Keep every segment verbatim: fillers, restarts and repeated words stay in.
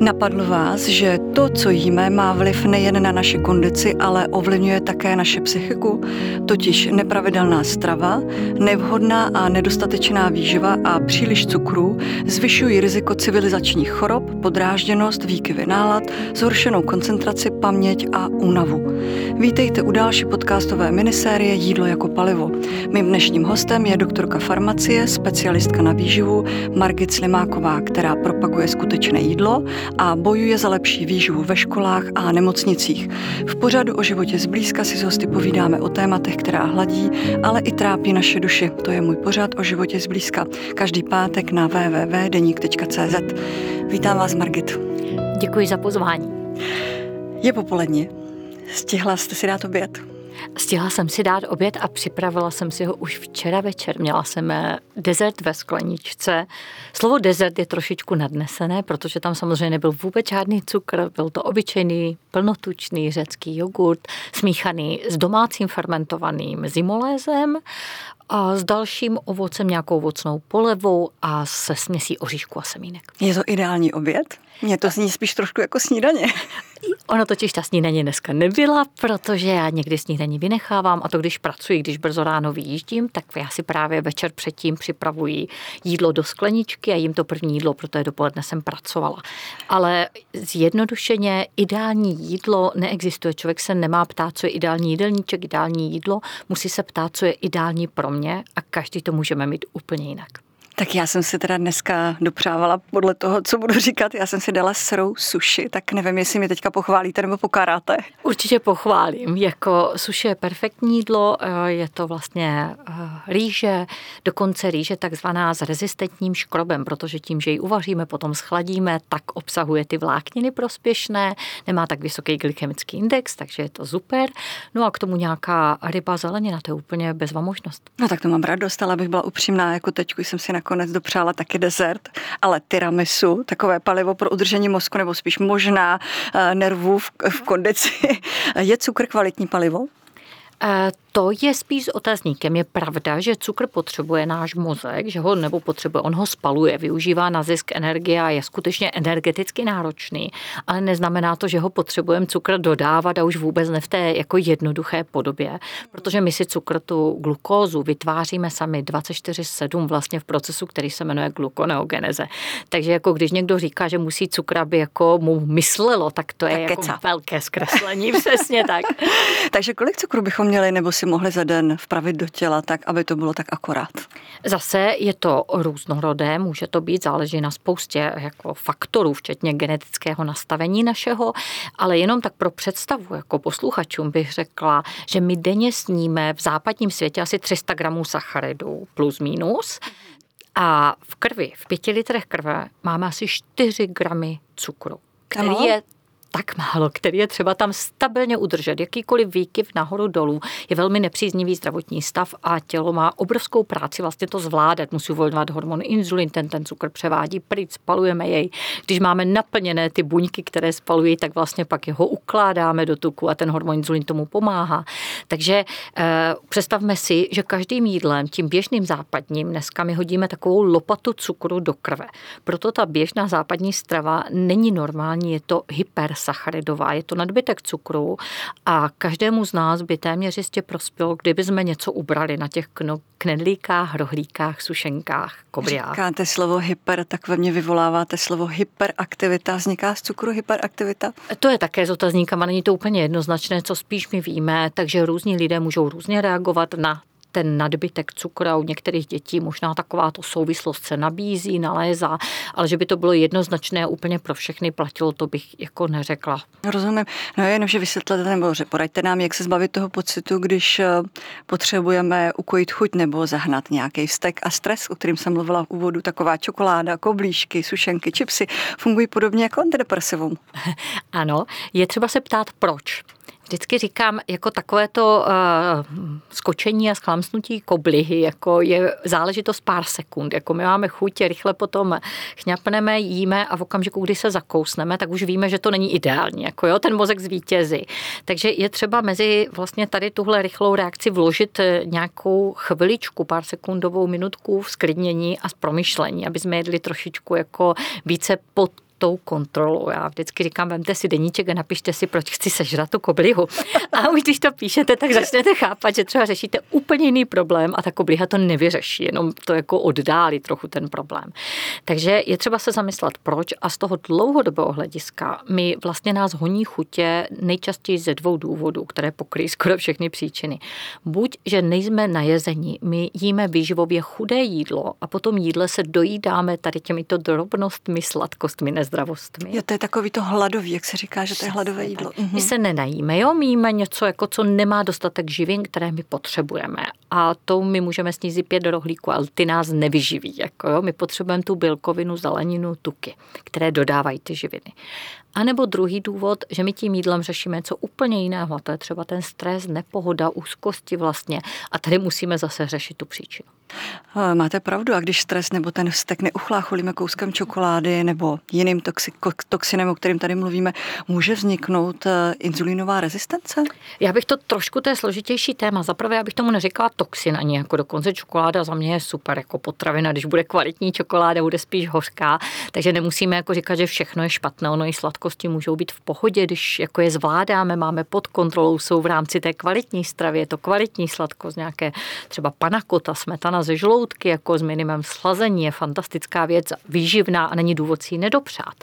Napadlo vás, že to, co jíme, má vliv nejen na naši kondici, ale ovlivňuje také naši psychiku, totiž nepravidelná strava, nevhodná a nedostatečná výživa a příliš cukrů zvyšují riziko civilizačních chorob, podrážděnost, výkyvy nálad, zhoršenou koncentraci, paměť a únavu. Vítejte u další podcastové minisérie Jídlo jako palivo. Mým dnešním hostem je doktorka farmacie, specialistka na výživu Margit Slimáková, která propaguje skutečné jídlo a bojuje za lepší výživu ve školách a nemocnicích. V pořadu o životě zblízka si s hosty povídáme o tématech, která hladí, ale i trápí naše duši. To je můj pořad o životě zblízka. Každý pátek na w w w tečka deník tečka c z. Vítám vás, Margit. Děkuji za pozvání. Je popolední. Stihla jste si dát oběd? Stihla jsem si dát oběd a připravila jsem si ho už včera večer. Měla jsem dezert ve skleničce. Slovo dezert je trošičku nadnesené, protože tam samozřejmě nebyl vůbec žádný cukr. Byl to obyčejný, plnotučný řecký jogurt, smíchaný s domácím fermentovaným zimolézem a s dalším ovocem, nějakou ovocnou polevou a se směsí oříšku a semínek. Je to ideální oběd? Mně to zní spíš trošku jako snídaně. Ono totiž ta snídaně dneska nebyla, protože já někdy snídaní vynechávám a to, když pracuji, když brzo ráno vyjíždím, tak já si právě večer předtím připravuji jídlo do skleničky a jím to první jídlo, protože dopoledne jsem pracovala. Ale zjednodušeně ideální jídlo neexistuje. Člověk se nemá ptát, co je ideální jídelníček, ideální jídlo, musí se ptát, co je ideální pro mě a každý to můžeme mít úplně jinak. Tak já jsem si teda dneska dopřávala podle toho, co budu říkat. Já jsem si dala srou suši, tak nevím, jestli mě teďka pochválíte nebo pokáráte. Určitě pochválím. Jako suši je perfektní jídlo, je to vlastně rýže, dokonce rýže takzvaná s rezistentním škrobem, protože tím, že ji uvaříme, potom schladíme, tak obsahuje ty vlákniny prospěšné, nemá tak vysoký glykemický index, takže je to super. No a k tomu nějaká ryba, zelenina, to je úplně bezva možnost. No tak to mám radost, ale abych byla upřímná, jako teď jsem si konec dopřála taky dezert, ale tiramisu, takové palivo pro udržení mozku nebo spíš možná nervů v, v kondici. Je cukr kvalitní palivo? To je spíš s otazníkem. Je pravda, že cukr potřebuje náš mozek, že ho nebo potřebuje, on ho spaluje, využívá na zisk energie a je skutečně energeticky náročný, ale neznamená to, že ho potřebujeme cukr dodávat a už vůbec ne v té jako jednoduché podobě, protože my si cukr, tu glukózu, vytváříme sami dvacet čtyři sedm vlastně v procesu, který se jmenuje glukoneogeneze. Takže jako když někdo říká, že musí cukr, aby jako mu myslelo, tak to je tak jako keca. Velké zkreslení, přesně tak. Takže kolik cukru bychom měli nebo si mohli za den vpravit do těla tak, aby to bylo tak akorát? Zase je to různorodé, může to být, záleží na spoustě jako faktorů, včetně genetického nastavení našeho, ale jenom tak pro představu jako posluchačům bych řekla, že my denně sníme v západním světě asi tři sta gramů sacharidů plus minus a v krvi, v pěti litrech krve máme asi čtyři gramy cukru, který Aha. je tak málo, který je třeba tam stabilně udržet. Jakýkoliv výkyv nahoru dolů je velmi nepříznivý zdravotní stav a tělo má obrovskou práci vlastně to zvládat. Musí uvolňovat hormon inzulin, ten ten cukr převádí pryč, spalujeme jej. Když máme naplněné ty buňky, které spalují, tak vlastně pak jeho ukládáme do tuku a ten hormon inzulin tomu pomáhá. Takže e, představme si, že každým jídlem, tím běžným západním, dneska my hodíme takovou lopatu cukru do krve. Proto ta běžná západní strava není normální, je to hyper sacharidová, je to nadbytek cukru a každému z nás by téměř jistě prospělo, kdyby jsme něco ubrali na těch kno- knedlíkách, rohlíkách, sušenkách, kobriách. Říkáte slovo hyper, tak ve mně vyvoláváte slovo hyperaktivita. Vzniká z cukru hyperaktivita? To je také s otazníkama, není to úplně jednoznačné, co spíš my víme, takže různí lidé můžou různě reagovat na ten nadbytek cukra u některých dětí, možná takováto souvislost se nabízí, nalézá, ale že by to bylo jednoznačné úplně pro všechny platilo, to bych jako neřekla. Rozumím. No jenom, že vysvětlete nebo poraďte nám, jak se zbavit toho pocitu, když potřebujeme ukojit chuť nebo zahnat nějaký vztek a stres, o kterým jsem mluvila v úvodu, taková čokoláda, koblížky, sušenky, čipsy, fungují podobně jako antidepresivum. Ano, je třeba se ptát proč. Vždycky říkám, jako takovéto uh, skočení a sklamsnutí koblihy, jako je záležitost pár sekund. Jako my máme chuť, rychle potom chňapneme, jíme a v okamžiku, kdy se zakousneme, tak už víme, že to není ideální. Jako jo, ten mozek zvítězí. Takže je třeba mezi vlastně tady tuhle rychlou reakci vložit nějakou chviličku, pár sekundovou minutku v sklidnění a z promyšlení, aby jsme jedli trošičku jako více pod tou kontrolou. Já vždycky říkám, vemte si deníček a napište si, proč chci sežrat tu koblihu. A už když to píšete, tak začnete chápat, že třeba řešíte úplně jiný problém a ta kobliha to nevyřeší, jenom to jako oddálí trochu ten problém. Takže je třeba se zamyslet, proč, a z toho dlouhodobého hlediska my vlastně nás honí chutě nejčastěji ze dvou důvodů, které pokryjí skoro všechny příčiny. Buď, že nejsme najezení, my jíme výživově chudé jídlo a potom jídle se dojídáme tady těmito drobnostmi, sladkostmi, nezdravostmi. Jo, to je takový to hladový, jak se říká, že to je hladové jídlo. Mhm. My se nenajíme, jo, my jíme něco, jako co nemá dostatek živin, které my potřebujeme. A tou my můžeme snížit pět rohlíků, ale ty nás nevyživí, jako jo, my potřebujeme tu bílkovinu, zeleninu, tuky, které dodávají ty živiny. A nebo druhý důvod, že my tím jídlem řešíme co úplně jiného, a to je třeba ten stres, nepohoda, úzkosti vlastně. A tady musíme zase řešit tu příčinu. Máte pravdu, a když stres nebo ten vztek neuchlácholíme kouskem čokolády nebo jiným toxiko- toxinem, o kterým tady mluvíme, může vzniknout inzulínová rezistence? Já bych to trošku, to je složitější téma. Zaprvé, já bych tomu neříkala toxin ani jako dokonce čokoláda. Za mě je super jako potravina, když bude kvalitní čokoláda, bude spíš hořká, takže nemusíme jako říkat, že všechno je špatné, ono i sladkosti můžou být v pohodě, když jako je zvládáme, máme pod kontrolou, jsou v rámci té kvalitní stravy, je to kvalitní sladkost, nějaké třeba panna cotta, smetana ze žloutky, jako s minimem slazení, je fantastická věc, výživná a není důvod si ji nedopřát,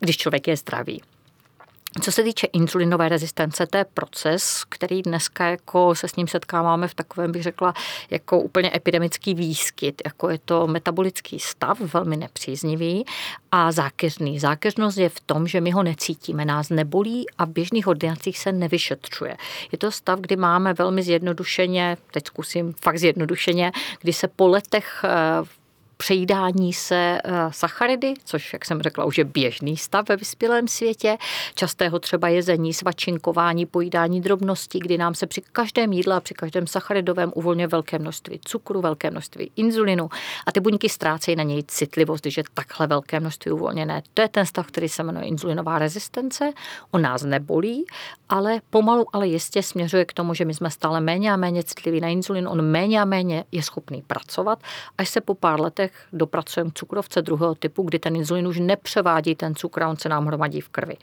když člověk je zdravý. Co se týče inzulinové rezistence, to je proces, který dneska jako se s ním setkáváme v takovém, bych řekla, jako úplně epidemický výskyt. Jako je to metabolický stav, velmi nepříznivý a zákeřný. Zákeřnost je v tom, že my ho necítíme, nás nebolí a v běžných ordinacích se nevyšetřuje. Je to stav, kdy máme velmi zjednodušeně, teď zkusím fakt zjednodušeně, kdy se po letech přejídání se sacharidy, což, jak jsem řekla, už je běžný stav ve vyspělém světě, častého třeba jezení, svačinkování, pojídání drobností, kdy nám se při každém jídle a při každém sacharidovém uvolňuje velké množství cukru, velké množství inzulinu a ty buňky ztrácejí na něj citlivost, když je takhle velké množství uvolněné. To je ten stav, který se jmenuje inzulinová rezistence. On nás nebolí, ale pomalu, ale jistě směřuje k tomu, že my jsme stále méně a méně citliví na inzulin, on méně a méně je schopný pracovat, až se po pár letech dopracujeme k cukrovce druhého typu, kdy ten inzulin už nepřevádí ten cukr a on se nám hromadí v krvi.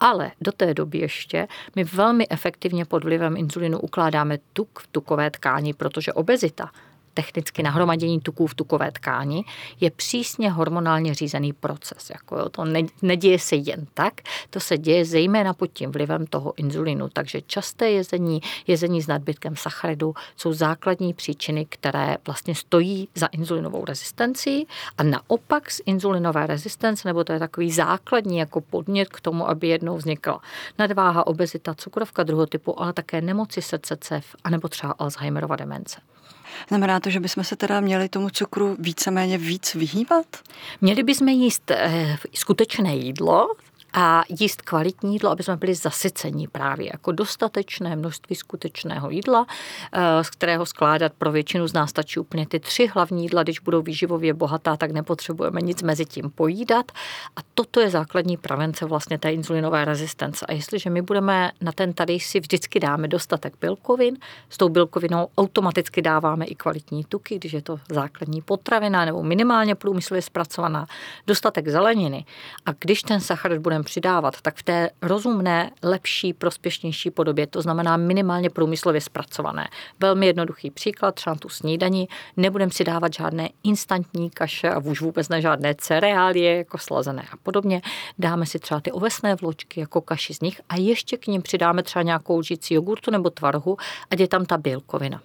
Ale do té doby ještě my velmi efektivně pod vlivem inzulinu ukládáme tuk v tukové tkání, protože obezita, technicky nahromadění tuků v tukové tkáni, je přísně hormonálně řízený proces. Jako jo, to ne, neděje se jen tak, to se děje zejména pod tím vlivem toho inzulinu. Takže časté jezení, jezení s nadbytkem sacharidu jsou základní příčiny, které vlastně stojí za inzulinovou rezistencí a naopak z inzulinové rezistence, nebo to je takový základní jako podnět k tomu, aby jednou vznikla nadváha, obezita, cukrovka druhého typu, ale také nemoci srdce, cév, anebo třeba Alzheimerova demence. Znamená to, že bychom se teda měli tomu cukru víceméně víc vyhýbat? Měli bychom jíst eh, skutečné jídlo a jíst kvalitní jídlo, aby jsme byli zasycení právě jako dostatečné množství skutečného jídla, z kterého skládat pro většinu z nás stačí úplně ty tři hlavní jídla, když budou výživově bohatá, tak nepotřebujeme nic mezi tím pojídat. A toto je základní prevence vlastně té inzulinové rezistence. A jestliže my budeme na ten tady si vždycky dáme dostatek bílkovin, s tou bílkovinou automaticky dáváme i kvalitní tuky, když je to základní potravina nebo minimálně průmyslově zpracovaná, dostatek zeleniny. A když ten sacharid budeme přidávat, tak v té rozumné, lepší, prospěšnější podobě, to znamená minimálně průmyslově zpracované. Velmi jednoduchý příklad, třeba tu snídani, nebudeme si dávat žádné instantní kaše a už vůbec ne žádné cereálie, jako slazené a podobně. Dáme si třeba ty ovesné vločky, jako kaši z nich a ještě k nim přidáme třeba nějakou lžíci jogurtu nebo tvarhu, ať je tam ta bílkovina.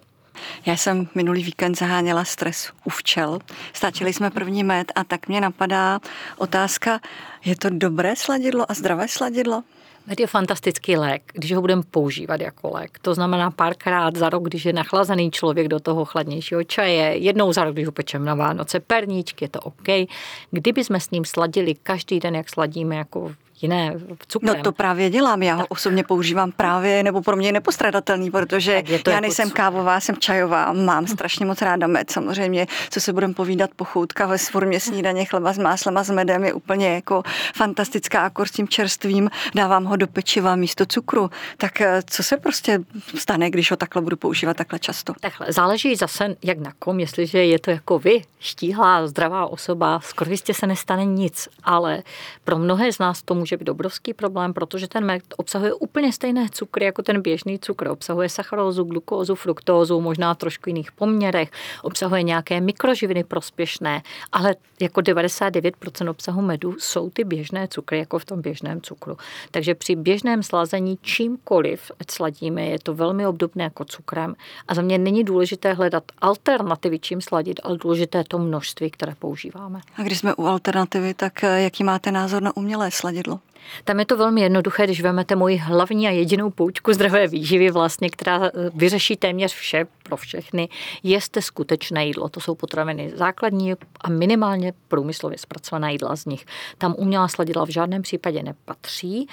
Já jsem minulý víkend zaháněla stres u včel. Stačili jsme první med a tak mě napadá otázka, je to dobré sladidlo a zdravé sladidlo? Med je fantastický lék, když ho budeme používat jako lék. To znamená párkrát za rok, když je nachlazený člověk do toho chladnějšího čaje, jednou za rok, když ho pečeme na Vánoce, perníčky, je to OK. Kdyby jsme s ním sladili každý den, jak sladíme jako jiné cukrem. No to právě dělám, já tak. ho osobně používám právě, nebo pro mě je nepostradatelný, protože je já nejsem kávová, jsem čajová, mám strašně moc ráda med. Samozřejmě, co se budem povídat, pochoutka ve formě snídaně chleba s máslem a s medem je úplně jako fantastická a s tím čerstvým, dávám ho do pečiva místo cukru. Tak co se prostě stane, když ho takhle budu používat takhle často? Takhle, záleží zase jak na kom, jestliže je to jako vy, štíhlá, zdravá osoba, skoro jistě se nestane nic, ale pro mnohé z nás to může být obrovský problém, protože ten med obsahuje úplně stejné cukry jako ten běžný cukr. Obsahuje sacharózu, glukózu, fruktózu, možná trošku jiných poměrech, obsahuje nějaké mikroživiny prospěšné, ale jako devadesát devět procent obsahu medu jsou ty běžné cukry jako v tom běžném cukru. Takže při běžném slazení čímkoliv, ať sladíme, je to velmi obdobné jako cukrem. A za mě není důležité hledat alternativy, čím sladit, ale důležité je to množství, které používáme. A když jsme u alternativy, tak jaký máte názor na umělé sladidlo? Tam je to velmi jednoduché, když vezmete moji hlavní a jedinou poučku zdravé výživy, vlastně, která vyřeší téměř vše pro všechny. Jeste skutečné jídlo, to jsou potraviny základní a minimálně průmyslově zpracovaná jídla z nich. Tam umělá sladidla v žádném případě nepatří.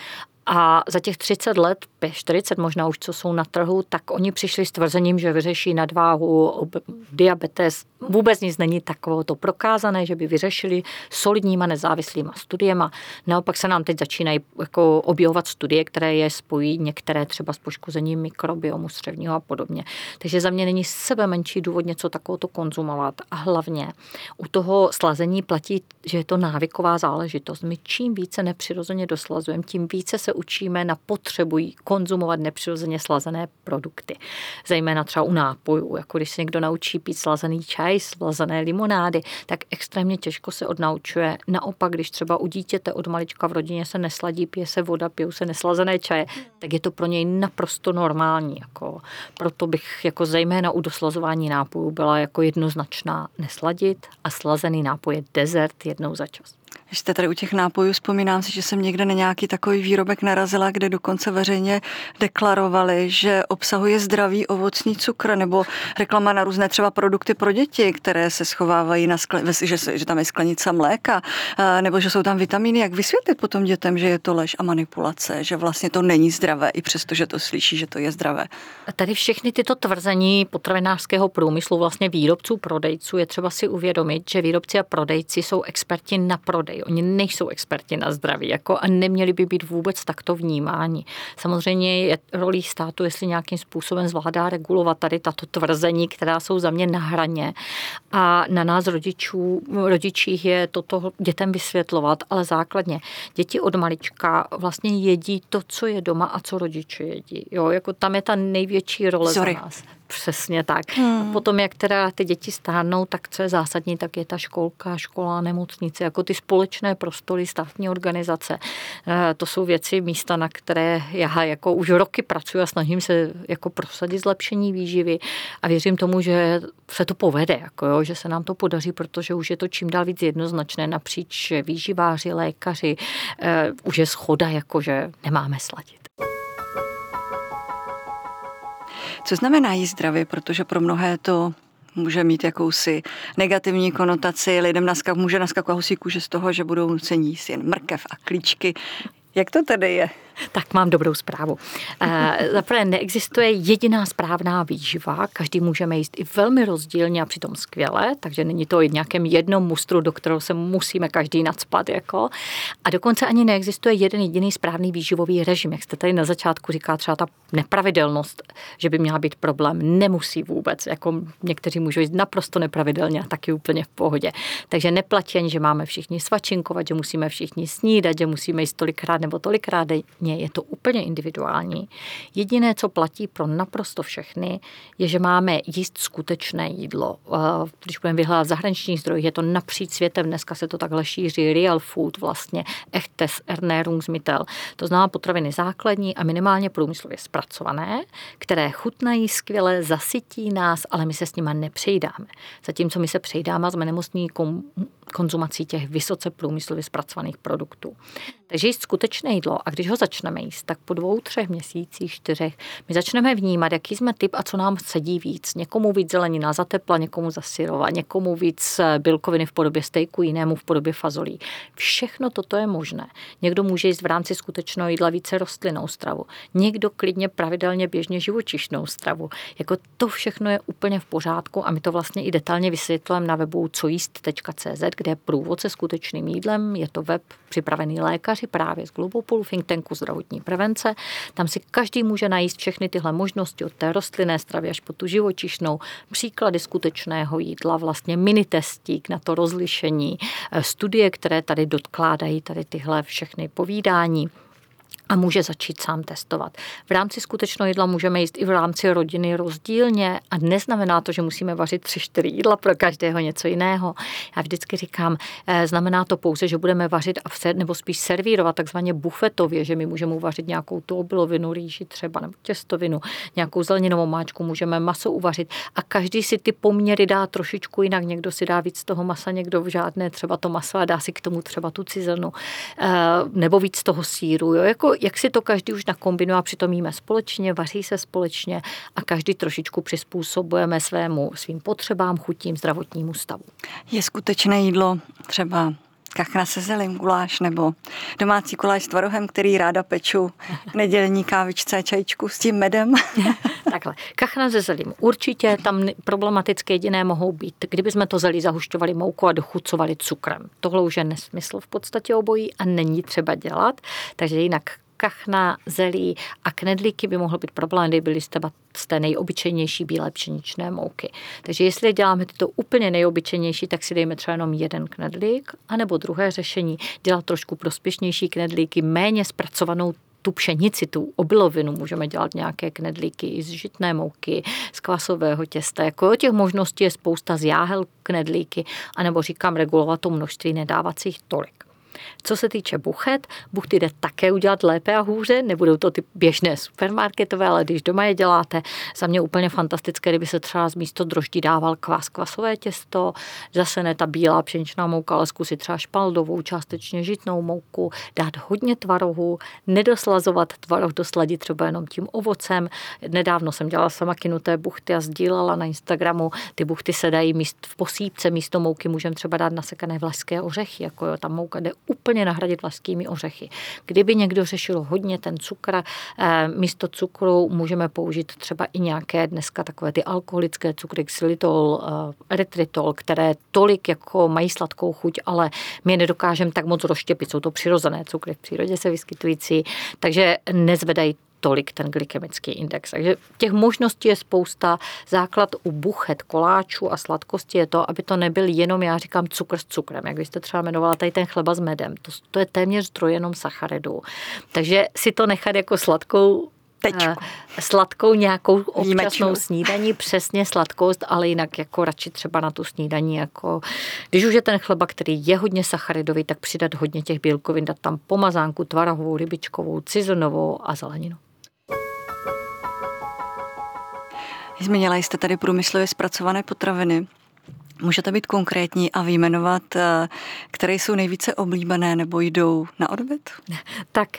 A za těch třicet let, čtyřicet možná už, co jsou na trhu, tak oni přišli s tvrzením, že vyřeší nadváhu, ob, diabetes. Vůbec nic není takového to prokázané, že by vyřešili solidníma nezávislýma studiema. Naopak se nám teď začínají jako objevovat studie, které je spojí některé třeba s poškozením mikrobiomu střevního a podobně. Takže za mě není sebe menší důvod něco takového to konzumovat. A hlavně u toho slazení platí, že je to návyková záležitost. My čím více nepřirozeně doslazujeme, tím více se učíme na potřebu konzumovat nepřirozeně slazené produkty. Zejména třeba u nápojů, jako když se někdo naučí pít slazený čaj, slazené limonády, tak extrémně těžko se odnaučuje. Naopak, když třeba u dítěte od malička v rodině se nesladí, pije se voda, pijou se neslazené čaje, tak je to pro něj naprosto normální. Jako. Proto bych jako zejména u doslazování nápojů byla jako jednoznačná nesladit a slazený nápoj je dezert jednou za čas. Když jste tady u těch nápojů, vzpomínám si, že jsem někde na nějaký takový výrobek narazila, kde dokonce veřejně deklarovali, že obsahuje zdravý ovocný cukr, nebo reklama na různé třeba produkty pro děti, které se schovávají, na skle- že, že tam je sklenice mléka, nebo že jsou tam vitamíny. Jak vysvětlit potom dětem, že je to lež a manipulace, že vlastně to není zdravé, i přesto, že to slyší, že to je zdravé? A tady všechny tyto tvrzení potravinářského průmyslu, vlastně výrobců, prodejců, je třeba si uvědomit, že výrobci a prodejci jsou experti na prodej. Oni nejsou experti na zdraví jako, a neměli by být vůbec takto vnímáni. Samozřejmě je rolí státu, jestli nějakým způsobem zvládá regulovat tady tato tvrzení, která jsou za mě na hraně. A na nás rodičů, rodičích je toto dětem vysvětlovat, ale základně děti od malička vlastně jedí to, co je doma a co rodiče jedí. Jo, jako tam je ta největší role Sorry. za nás. Přesně tak. Hmm. A potom, jak teda ty děti stárnou, tak co je zásadní, tak je ta školka, škola, nemocnice, jako ty společné prostory, státní organizace. E, to jsou věci, místa, na které já jako už roky pracuji a snažím se jako prosadit zlepšení výživy a věřím tomu, že se to povede, jako jo, že se nám to podaří, protože už je to čím dál víc jednoznačné napříč výživáři, lékaři, e, už je shoda, jako že nemáme sladit. Co znamená jíst zdravě, protože pro mnohé to může mít jakousi negativní konotaci, lidem naskak, může naskakovat husí kůže z toho, že budou nuceni jíst jen mrkev a klíčky. Jak to tedy je? Tak mám dobrou zprávu. E, zaprvé neexistuje jediná správná výživa, každý můžeme jíst i velmi rozdílně a přitom skvěle, takže není to nějakém jednom mustru, do kterého se musíme každý nacpat. Jako. A dokonce ani neexistuje jeden jediný správný výživový režim. Jak jste tady na začátku říká, třeba ta nepravidelnost, že by měla být problém, nemusí vůbec. Jako někteří můžou jíst naprosto nepravidelně a taky úplně v pohodě. Takže neplatí ani, že máme všichni svačinkovat, že musíme všichni snídat, že musíme jíst tolikrát nebo tolikrát. Je to úplně individuální. Jediné, co platí pro naprosto všechny, je, že máme jíst skutečné jídlo. Když budeme vyhledat zahraničních zdrojů, je to napříč světem. Dneska se to takhle šíří real food, vlastně echtes Ernährungsmittel. To znamená potraviny základní a minimálně průmyslově zpracované, které chutnají skvěle, zasytí nás, ale my se s nima nepřejdáme. Zatímco my se přejdáme a jsme nemocní komu- konzumací těch vysoce průmyslově zpracovaných produktů. Takže jíst skutečné jídlo a když ho začneme jíst, tak po dvou, třech měsících, čtyřech, my začneme vnímat, jaký jsme typ a co nám sedí víc. Někomu víc zelenina za tepla, někomu za syrova, někomu víc bílkoviny v podobě stejku, jinému v podobě fazolí. Všechno toto je možné. Někdo může jíst v rámci skutečného jídla více rostlinnou stravu, někdo klidně pravidelně běžně živočišnou stravu. Jako to všechno je úplně v pořádku a my to vlastně i detailně vysvětlujeme na webu cojíst tečka cé zet, kde je průvod se skutečným jídlem, je to web připravený lékaři právě z Globopolu Think Tanku Zdravotní prevence. Tam si každý může najít všechny tyhle možnosti od té rostlinné stravy až po tu živočišnou, příklady skutečného jídla, vlastně mini testík na to rozlišení, studie, které tady dotkládají tady tyhle všechny povídání. A může začít sám testovat. V rámci skutečného jídla můžeme jíst i v rámci rodiny rozdílně a neznamená to, že musíme vařit tři, čtyři jídla, pro každého něco jiného. Já vždycky říkám, znamená to pouze, že budeme vařit a vse, nebo spíš servírovat takzvaně bufetově, že my můžeme uvařit nějakou tu obilovinu, rýži třeba nebo těstovinu, nějakou zeleninovou máčku, můžeme maso uvařit a každý si ty poměry dá trošičku jinak. Někdo si dá víc toho masa, někdo v žádné třeba to maso a dá si k tomu třeba tu cizelnu nebo víc toho sýru, jo, jako jak si to každý už nakombinuje a přitom jíme společně, vaří se společně a každý trošičku přizpůsobujeme svému, svým potřebám, chutím, zdravotnímu stavu. Je skutečné jídlo třeba kachna se zelím, guláš nebo domácí koláč s tvarohem, který ráda peču v nedělní kávičce a čajičku s tím medem. Takhle, kachna se zelím. Určitě tam problematické jediné mohou být, kdyby jsme to zelí zahušťovali moukou a dochucovali cukrem. Tohle už je nesmysl v podstatě obojí a není třeba dělat, takže jinak kachna, zelí a knedlíky by mohlo být problém, kdyby byly z té nejobyčejnější bílé pšeničné mouky. Takže jestli děláme tyto úplně nejobyčejnější, tak si dejme třeba jenom jeden knedlík, anebo druhé řešení, dělat trošku prospěšnější knedlíky, méně zpracovanou tu pšenici, tu obilovinu, můžeme dělat nějaké knedlíky z žitné mouky, z kvasového těsta. Jako těch možností je spousta z jáhel knedlíky, anebo říkám regulovat to množství, nedávat si jich tolik. Co se týče buchet, buchty jde také udělat lépe a hůře, nebudou to ty běžné supermarketové, ale když doma je děláte, za mě úplně fantastické, kdyby se třeba z místo droždí dával kvas, kvasové těsto, zase ne ta bílá pšeničná mouka, ale zkusit třeba špaldovou, částečně žitnou mouku, dát hodně tvarohu, nedoslazovat tvaroh, dosladit třeba jenom tím ovocem. Nedávno jsem dělala sama kynuté buchty a sdílela na Instagramu, ty buchty se dají míst, v posípce, místo mouky můžeme třeba dát nasekané vlašské ořechy, jako jo, ta mouka jde úplně nahradit vlašskými ořechy. Kdyby někdo řešil hodně ten cukr, místo cukru můžeme použít třeba i nějaké dneska takové ty alkoholické cukry, xylitol, erytritol, které tolik jako mají sladkou chuť, ale my je nedokážeme tak moc rozštěpit. Jsou to přirozené cukry, v přírodě se vyskytující, takže nezvedají tolik ten glykemický index. Takže těch možností je spousta. Základ u buchet, koláčů a sladkosti je to, aby to nebyl jenom, já říkám, cukr s cukrem, jak vy jste třeba jmenovala tady ten chleba s medem. To, to je téměř zdroj jenom sacharidů. Takže si to nechat jako sladkou Tečku. Sladkou nějakou občasnou snídaní, přesně sladkost, ale jinak jako radši třeba na tu snídaní, jako když už je ten chleba, který je hodně sacharidový, tak přidat hodně těch bílkovin, dát tam pomazánku tvarohovou, rybičkovou, cizonovou a zeleninu. Zmínila jste tady průmyslově zpracované potraviny. Můžete být konkrétní a vyjmenovat, které jsou nejvíce oblíbené nebo jdou na odbyt? Tak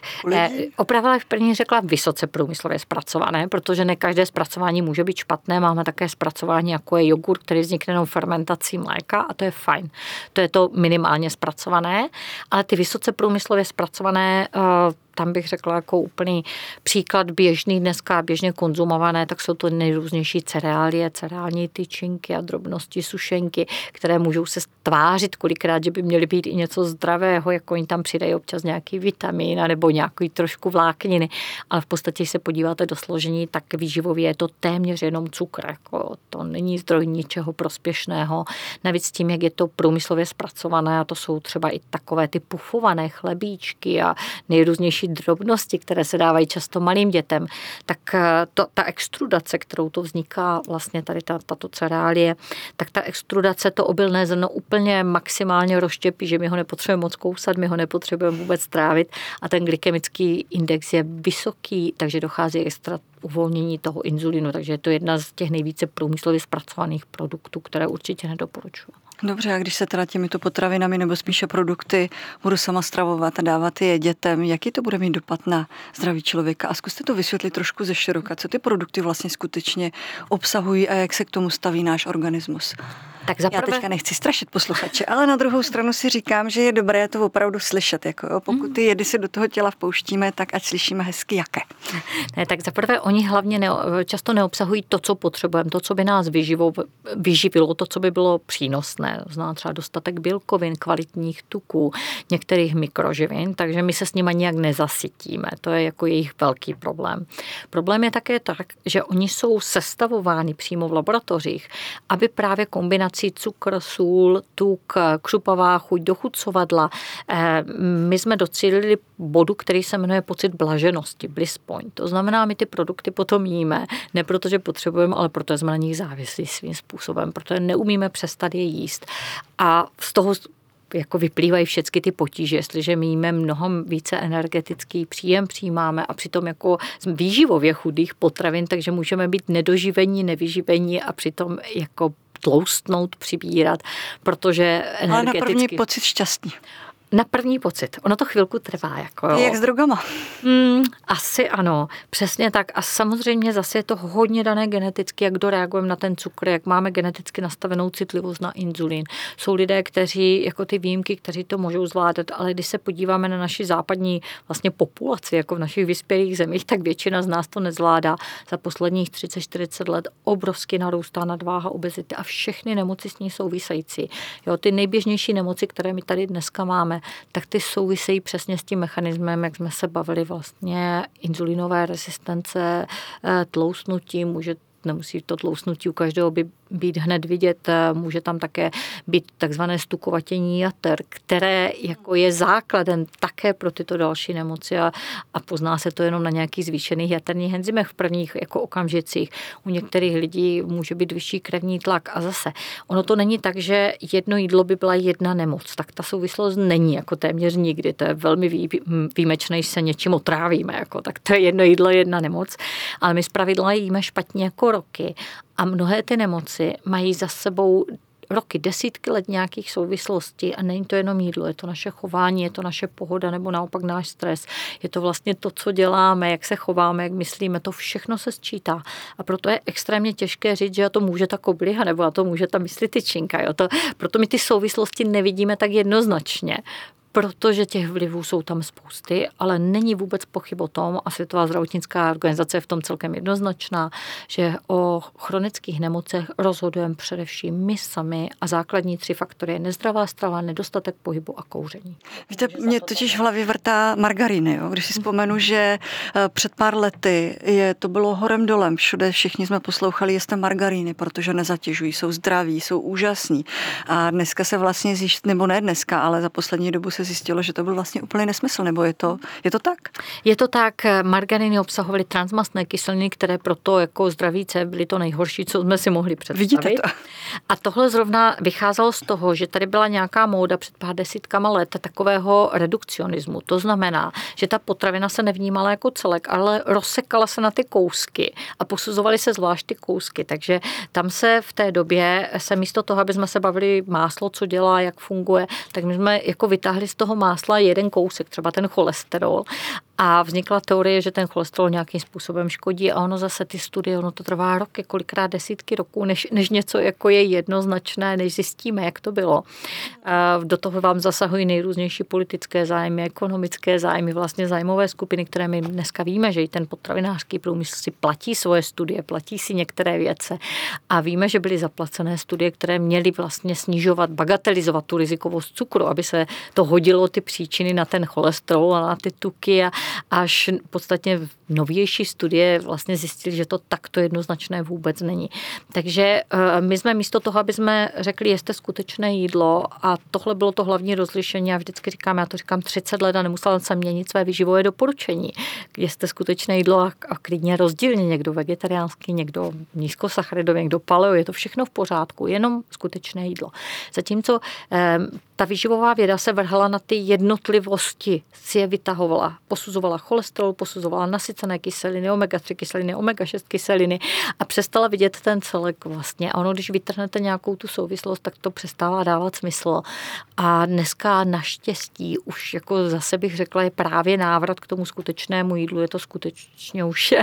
opravdu v první řekla vysoce průmyslově zpracované, protože ne každé zpracování může být špatné. Máme také zpracování, jako je jogurt, který vznikne jenom fermentací mléka a to je fajn. To je to minimálně zpracované, ale ty vysoce průmyslově zpracované, tam bych řekla jako úplný příklad běžný dneska, běžně konzumované, tak jsou to nejrůznější cereálie, cereální tyčinky a drobnosti, sušenky, které můžou se tvářit kolikrát, že by měly být i něco zdravého, jako oni tam přidají občas nějaký vitamin nebo nějaký trošku vlákniny, ale v podstatě, když se podíváte do složení, tak výživově je to téměř jenom cukr, jako to není zdroj ničeho prospěšného. Navíc tím, jak je to průmyslově zpracované, a to jsou třeba i takové ty pufované chlebíčky a nejrůznější drobnosti, které se dávají často malým dětem, tak to, ta extrudace, kterou to vzniká vlastně tady ta, tato cereálie, tak ta extrudace to obilné zrno úplně maximálně rozštěpí, že my ho nepotřebujeme moc kousat, my ho nepotřebujeme vůbec trávit a ten glykemický index je vysoký, takže dochází extra uvolnění toho inzulinu, takže je to jedna z těch nejvíce průmyslově zpracovaných produktů, které určitě nedoporučuji. Dobře, a když se teda těmito potravinami nebo spíše produkty budu sama stravovat a dávat je dětem, jaký to bude mít dopad na zdraví člověka? A zkuste to vysvětlit trošku ze široka, co ty produkty vlastně skutečně obsahují a jak se k tomu staví náš organismus. Tak zaprvé... Já teďka nechci strašit posluchače, ale na druhou stranu si říkám, že je dobré to opravdu slyšet. Jako, jo? Pokud ty jedy si do toho těla vpouštíme, tak ať slyšíme hezky jaké. Ne, tak zaprvé oni hlavně ne, často neobsahují to, co potřebujeme, to, co by nás vyživo, vyživilo, to, co by bylo přínosné. Zná třeba dostatek bílkovin, kvalitních tuků, některých mikroživin, takže my se s nimi nějak nezasytíme. To je jako jejich velký problém. Problém je také tak, že oni jsou sestavováni přímo v laboratořích, aby právě kombinace cukr, sůl, tuk, křupavá chuť, dochucovadla. My jsme docílili bodu, který se jmenuje pocit blaženosti, bliss point. To znamená, my ty produkty potom jíme, ne protože potřebujeme, ale protože jsme na nich závislí svým způsobem, protože neumíme přestat je jíst. A z toho jako vyplývají všechny ty potíže, jestliže my jíme mnohem více energetický příjem, přijímáme a přitom jako výživově chudých potravin, takže můžeme být nedoživení, nevyživení a přitom jako tloustnout, přibírat, protože energeticky... Ale na první pocit šťastný. Na první pocit. Ono to chvilku trvá. Jako, jo. Jak s drogama. Mm, asi ano, přesně tak. A samozřejmě zase je to hodně dané geneticky, jak doreagujeme na ten cukr, jak máme geneticky nastavenou citlivost na inzulin. Jsou lidé, kteří, jako ty výjimky, kteří to můžou zvládat, ale když se podíváme na naši západní vlastně populaci, jako v našich vyspělých zemích, tak většina z nás to nezvládá. Za posledních třicet čtyřicet let obrovsky narůstá nadváha, obezity a všechny nemoci s ní související. Jo, ty nejběžnější nemoci, které my tady dneska máme, tak ty souvisejí přesně s tím mechanismem, jak jsme se bavili vlastně inzulinové rezistence, tloustnutí, může, nemusí to tloustnutí u každého by být hned vidět, může tam také být takzvané stukovatění jater, které jako je základem také pro tyto další nemoci a, a pozná se to jenom na nějakých zvýšených jaterních enzymech v prvních jako okamžicích. U některých lidí může být vyšší krevní tlak a zase. Ono to není tak, že jedno jídlo by byla jedna nemoc, tak ta souvislost není jako téměř nikdy, to je velmi vý, výjimečné, že se něčím otrávíme, jako, tak to je jedno jídlo, jedna nemoc, ale my zpravidla jíme špatně jako roky. A mnohé ty nemoci mají za sebou roky, desítky let nějakých souvislostí a není to jenom jídlo, je to naše chování, je to naše pohoda nebo naopak náš stres, je to vlastně to, co děláme, jak se chováme, jak myslíme, to všechno se sčítá a proto je extrémně těžké říct, že a to může ta kobliha nebo a to může ta myslityčinka, jo? To, proto my ty souvislosti nevidíme tak jednoznačně. Protože těch vlivů jsou tam spousty, ale není vůbec pochyb o tom, a Světová zdravotnická organizace je v tom celkem jednoznačná, že o chronických nemocech rozhodujeme především my sami a základní tři faktory je nezdravá strava, nedostatek pohybu a kouření. Víte, mě totiž v hlavě vrtá margariny, jo? Když si vzpomenu, že před pár lety je, to bylo horem dolem, všude všichni jsme poslouchali, jeste margariny, protože nezatěžují, jsou zdraví, jsou úžasní. A dneska se vlastně zjišť, nebo ne dneska, ale za poslední dobu se zjistilo, že to byl vlastně úplný nesmysl, nebo je to, je to tak? Je to tak, margariny obsahovaly transmastné kyseliny, které proto jako zdraví C byly to nejhorší, co jsme si mohli představit. Vidíte to? A tohle zrovna vycházelo z toho, že tady byla nějaká móda před pár desítkama let takového redukcionismu. To znamená, že ta potravina se nevnímala jako celek, ale rozsekala se na ty kousky a posuzovaly se zvlášť ty kousky. Takže tam se v té době se místo toho, aby jsme se bavili máslo, co dělá, jak funguje, tak my jsme jako vytáhli z toho másla jeden kousek, třeba ten cholesterol. A vznikla teorie, že ten cholesterol nějakým způsobem škodí a ono zase ty studie, ono to trvá roky, kolikrát desítky roků, než, než něco jako je jednoznačné, než zjistíme, jak to bylo. Do toho vám zasahují nejrůznější politické zájmy, ekonomické zájmy, vlastně zájmové skupiny, které my dneska víme, že i ten potravinářský průmysl si platí svoje studie, platí si některé věce a víme, že byly zaplacené studie, které měly vlastně snižovat, bagatelizovat tu rizikovost cukru, aby se to hodilo ty příčiny na ten cholesterol a na ty tuky a až podstatně novější studie vlastně zjistili, že to takto jednoznačné vůbec není. Takže my jsme místo toho, aby jsme řekli, jeste skutečné jídlo a tohle bylo to hlavní rozlišení a vždycky říkám, já to říkám třicet let a nemusela jsem měnit své výživové doporučení. Jeste skutečné jídlo a klidně rozdílně někdo vegetariánský, někdo nízkosacharidový, někdo paleo, je to všechno v pořádku, jenom skutečné jídlo. Zatímco ta výživová věda se vrhala na ty jednotlivosti, si je vytahovala, posuzovala posuzovala cholesterol, posuzovala nasycené kyseliny, omega tři kyseliny, omega šest kyseliny a přestala vidět ten celek vlastně. A ono, když vytrhnete nějakou tu souvislost, tak to přestává dávat smysl. A dneska naštěstí už jako zase bych řekla je právě návrat k tomu skutečnému jídlu. Je to skutečně už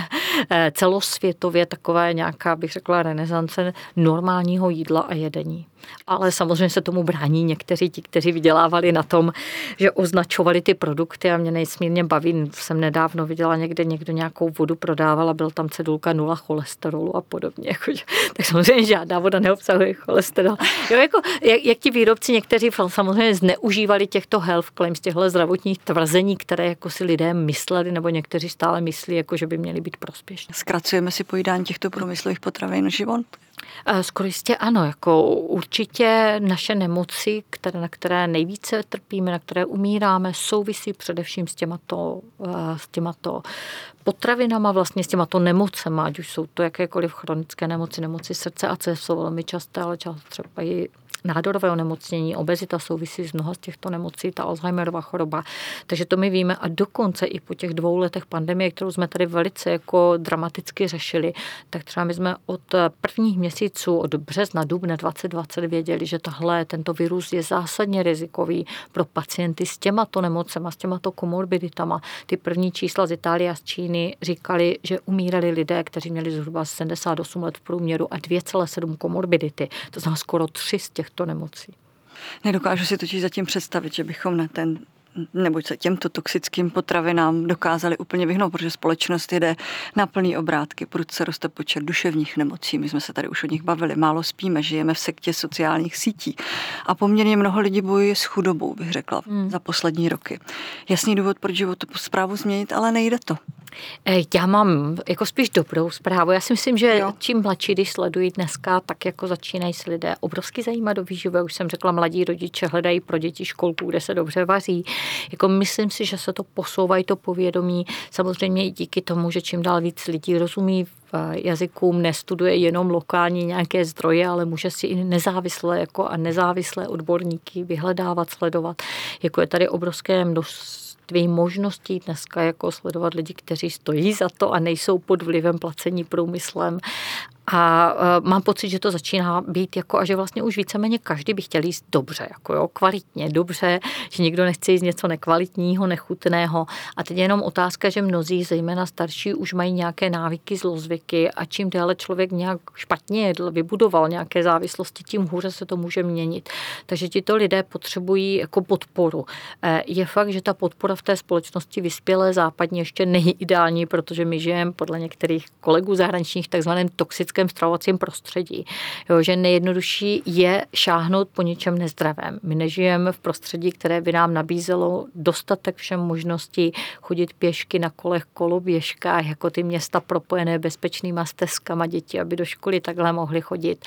celosvětově takové nějaká, bych řekla, renesance normálního jídla a jedení. Ale samozřejmě se tomu brání někteří ti, kteří vydělávali na tom, že označovali ty produkty a mě nejsmírně baví. Jsem nedávno viděla někde někdo nějakou vodu prodával a byl tam cedulka nula cholesterolu a podobně. Jako, tak samozřejmě žádná voda neobsahuje cholesterol. Jo, jako, jak, jak ti výrobci někteří samozřejmě zneužívali těchto health claims, těchto zdravotních tvrzení, které jako si lidé mysleli nebo někteří stále myslí, jako, že by měly být prospěšné. Zkracujeme si pojídání těchto průmyslových potravin život? Skoro jistě ano, jako určitě naše nemoci, které, na které nejvíce trpíme, na které umíráme, souvisí především s těmato, s těmato potravinama, vlastně s těmato nemocema, ať už jsou to jakékoliv chronické nemoci, nemoci srdce a cév jsou velmi časté, ale často třeba i nádorové onemocnění, obezita souvisí s mnoha z těchto nemocí, ta Alzheimerova choroba. Takže to my víme a dokonce i po těch dvou letech pandemie, kterou jsme tady velice jako dramaticky řešili, tak třeba my jsme od prvních měsíců, od března, dubna dvacet dvacet věděli, že tahle, tento virus je zásadně rizikový pro pacienty s těmato nemocema, s těmato komorbiditama. Ty první čísla z Itálie a z Číny říkali, že umírali lidé, kteří měli zhruba sedmdesát osm let v průměru a dvě celé sedm komorbidity. To znamená skoro tři z těch to nemocí. Nedokážu si totiž zatím představit, že bychom na ten, nebo se těmto toxickým potravinám dokázali úplně vyhnout, protože společnost jede na plný obrátky, prudce roste počet duševních nemocí, my jsme se tady už o nich bavili, málo spíme, žijeme v sektě sociálních sítí a poměrně mnoho lidí bojuje s chudobou, bych řekla, hmm. za poslední roky. Jasný důvod, proč životosprávu změnit, ale nejde to. Já mám jako spíš dobrou zprávu. Já si myslím, že jo. Čím mladší, když sledují dneska, tak jako začínají se lidé obrovsky zajímat do výživy. Už jsem řekla, mladí rodiče hledají pro děti školku, kde se dobře vaří. Jako myslím si, že se to posouvají, to povědomí. Samozřejmě i díky tomu, že čím dál víc lidí rozumí jazykům, nestuduje jenom lokální nějaké zdroje, ale může si i nezávislé jako a nezávislé odborníky vyhledávat, sledovat. Jako je tady obrovské množství tvý možností dneska jako sledovat lidi, kteří stojí za to a nejsou pod vlivem placení průmyslem. A uh, mám pocit, že to začíná být jako a že vlastně už víceméně každý by chtěl jíst dobře, jako jo, kvalitně, dobře, že nikdo nechce jíst něco nekvalitního, nechutného. A teď je jenom otázka, že mnozí, zejména starší, už mají nějaké návyky, zlozvyky a čím déle člověk nějak špatně jedl, vybudoval nějaké závislosti, tím hůře se to může měnit. Takže tito lidé potřebují jako podporu. Je fakt, že ta podpora v té společnosti vyspělé západně ještě není ideální, protože my žijeme podle některých kolegů zahraničních takzvaném toxickém stravovacím prostředí. Jo, že nejjednodušší je šáhnout po něčem nezdravém. My nežijeme v prostředí, které by nám nabízelo dostatek všem možností chodit pěšky na kolech, koloběžkách, jako ty města propojené bezpečnýma stezkama děti, aby do školy takhle mohly chodit.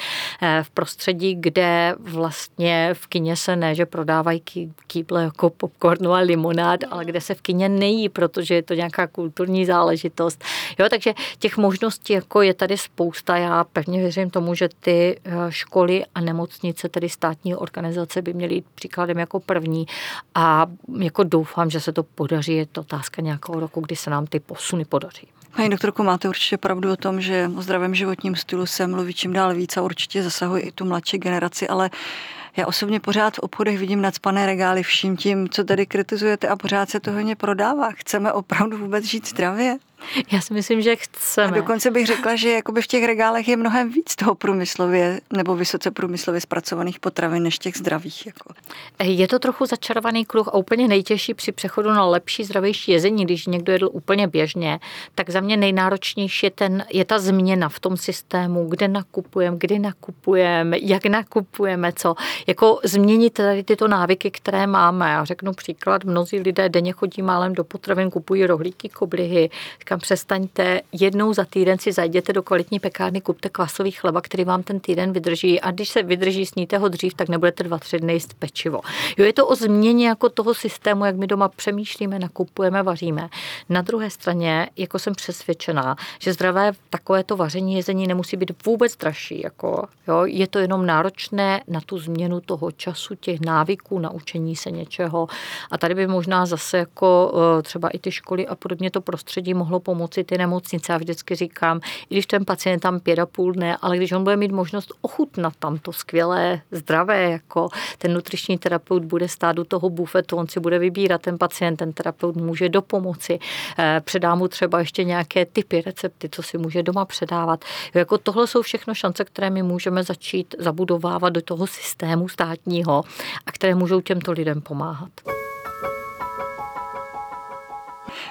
V prostředí, kde vlastně v kině se ne, že prodávají kýble jako popcornu a limonád, ale kde se v kině nejí, protože je to nějaká kulturní záležitost. Jo, takže těch možností jako je tady spousta. Já pevně věřím tomu, že ty školy a nemocnice, tedy státní organizace, by měly jít příkladem jako první a jako doufám, že se to podaří. Je to otázka nějakého roku, kdy se nám ty posuny podaří. Paní doktorko, máte určitě pravdu o tom, že o zdravém životním stylu se mluví čím dál víc a určitě zasahuje i tu mladší generaci, ale já osobně pořád v obchodech vidím nacpané regály vším tím, co tady kritizujete a pořád se to hodně prodává. Chceme opravdu vůbec žít zdravě? Já si myslím, že chceme. A dokonce bych řekla, že jakoby v těch regálech je mnohem víc toho průmyslově nebo vysoce průmyslově zpracovaných potravin než těch zdravých. Jako. Je to trochu začarovaný kruh a úplně nejtěžší při přechodu na lepší, zdravější jezení, když někdo jedl úplně běžně, tak za mě nejnáročnější je, ten, je ta změna v tom systému, kde nakupujeme, kdy nakupujeme, jak nakupujeme, co. Jako změnit tady tyto návyky, které máme. Já řeknu příklad, mnozí lidé denně chodí málem do potravin, kupují rohlíky, koblihy. Kam přestaňte, jednou za týden si zajděte do kvalitní pekárny, kupte kvasový chleba, který vám ten týden vydrží a když se vydrží, sníte ho dřív, tak nebudete dva, tři dny jíst pečivo. Jo, je to o změně jako toho systému, jak my doma přemýšlíme, nakupujeme, vaříme. Na druhé straně, jako jsem přesvědčená, že zdravé takovéto vaření, jezení nemusí být vůbec dražší. Jako, jo, je to jenom náročné na tu změnu plánů, toho času, těch návyků, naučení se něčeho. A tady by možná zase jako třeba i ty školy a podobně to prostředí mohlo pomoci ty nemocnice. Já vždycky říkám, i když ten pacient tam pět a půl dne, ale když on bude mít možnost ochutnat tam to skvělé, zdravé, jako ten nutriční terapeut bude stát u toho bufetu, on si bude vybírat ten pacient, ten terapeut může dopomoci, předá mu třeba ještě nějaké typy, recepty, co si může doma předávat. Jako tohle jsou všechno šance, které my můžeme začít zabudovávat do toho systému státního a které můžou těmto lidem pomáhat.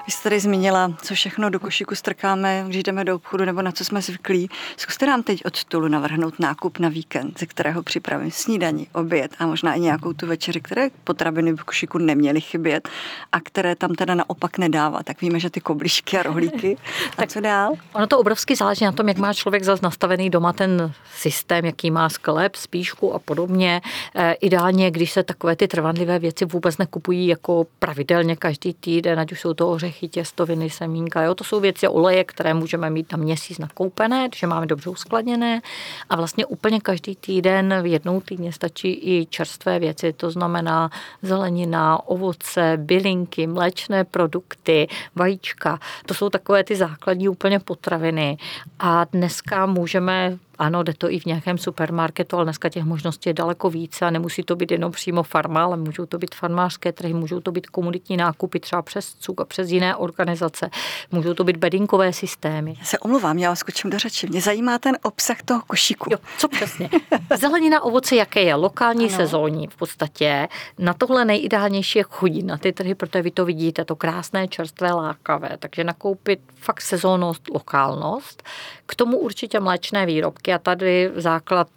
Vy jste tady zmínila, co všechno do košíku strkáme, když jdeme do obchodu nebo na co jsme zvyklí. Zkuste nám teď od stolu navrhnout nákup na víkend, ze kterého připravím snídani, oběd a možná i nějakou tu večeři, které potraviny v košíku neměly chybět a které tam teda naopak nedává. Tak víme, že ty koblíšky a rohlíky. A tak co dál? Ono to obrovsky záleží na tom, jak má člověk zas nastavený doma ten systém, jaký má sklep, spíšku a podobně. E, ideálně, když se takové ty trvanlivé věci vůbec nekupují jako pravidelně každý týden, ať už jsou to ořechy, těstoviny, semínka. Jo? To jsou věci, oleje, které můžeme mít na měsíc nakoupené, že máme dobře uskladněné a vlastně úplně každý týden, v jednou týdně stačí i čerstvé věci, to znamená zelenina, ovoce, bylinky, mléčné produkty, vajíčka. To jsou takové ty základní úplně potraviny a dneska můžeme... Ano, jde to i v nějakém supermarketu, ale dneska těch možností je daleko více a nemusí to být jenom přímo farma, ale můžou to být farmářské trhy, můžou to být komunitní nákupy třeba přes C U K a přes jiné organizace, můžou to být bedinkové systémy. Já se omluvám, já vás skočím do řeči. Mě zajímá ten obsah toho košíku. Jo, co přesně? Zelenina, ovoce, jaké je? Lokální, ano. Sezónní v podstatě. Na tohle nejideálnější je chodit na ty trhy, protože vy to vidíte, to krásné, čerstvé, lákavé. Takže nakoupit fakt sezónnost, lokálnost. K tomu určitě mléčné výrobky. A tady základ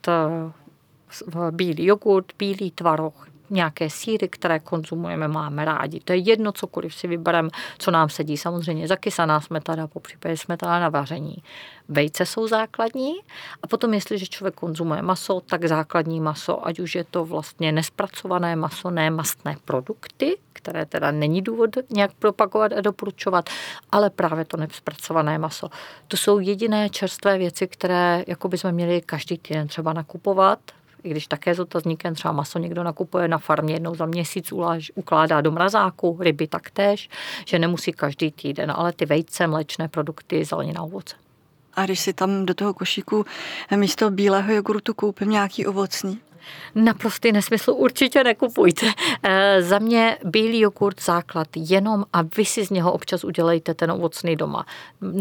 bílý jogurt, bílý tvaroh, nějaké sýry, které konzumujeme, máme rádi. To je jedno, cokoliv si vybereme, co nám sedí. Samozřejmě zakysaná smetana, popřípadě smetana na vaření. Vejce jsou základní a potom, jestliže člověk konzumuje maso, tak základní maso, ať už je to vlastně nespracované maso, ne mastné produkty, které teda není důvod nějak propagovat a doporučovat, ale právě to nespracované maso. To jsou jediné čerstvé věci, které jako bychom měli každý týden třeba nakupovat, i když také s otazníkem třeba maso někdo nakupuje na farmě jednou za měsíc, ukládá do mrazáku, ryby taktéž, že nemusí každý týden, ale ty vejce, mléčné produkty, zelenina, ovoce. A když si tam do toho košíku místo bílého jogurtu koupím nějaký ovocný? Naprostý nesmysl, určitě nekupujte. E, za mě bílý jogurt základ jenom a vy si z něho občas udělejte ten ovocný doma.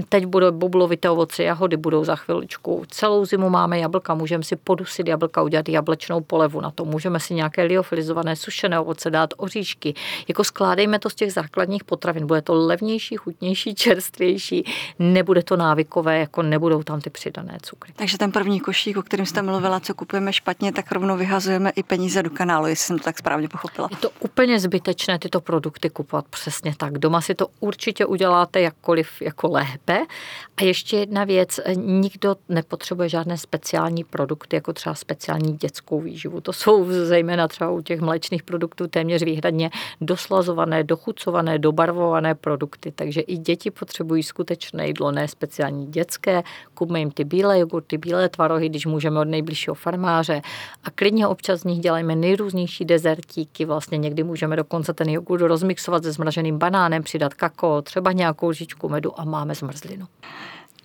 Teď budou boblovité ovoce, jahody budou za chviličku. Celou zimu máme jablka, můžeme si podusit jablka, udělat jablečnou polevu na to. Můžeme si nějaké liofilizované sušené ovoce dát, oříšky. Jako skládejme to z těch základních potravin. Bude to levnější, chutnější, čerstvější. Nebude to návykové, jako nebudou tam ty přidané cukry. Takže ten první košík, o kterém jste mluvila, co kupujeme špatně, tak rovnou vyhazujeme i peníze do kanálu, jestli jsem to tak správně pochopila. Je to úplně zbytečné tyto produkty kupovat, přesně tak. Doma si to určitě uděláte jakkoliv jako lépe. A ještě jedna věc, nikdo nepotřebuje žádné speciální produkty, jako třeba speciální dětskou výživu. To jsou zejména třeba u těch mléčných produktů téměř výhradně doslazované, dochucované, dobarvované produkty. Takže i děti potřebují skutečné jídlo, ne speciální dětské. Kupme jim ty bílé jogurty, bílé tvarohy, když můžeme od nejbližšího farmáře. A klidně občas z nich dělejme nejrůznější dezertíky. Vlastně někdy můžeme dokonce ten jogurt rozmixovat se zmraženým banánem, přidat kakao, třeba nějakou lžičku medu a máme zmrzlinu.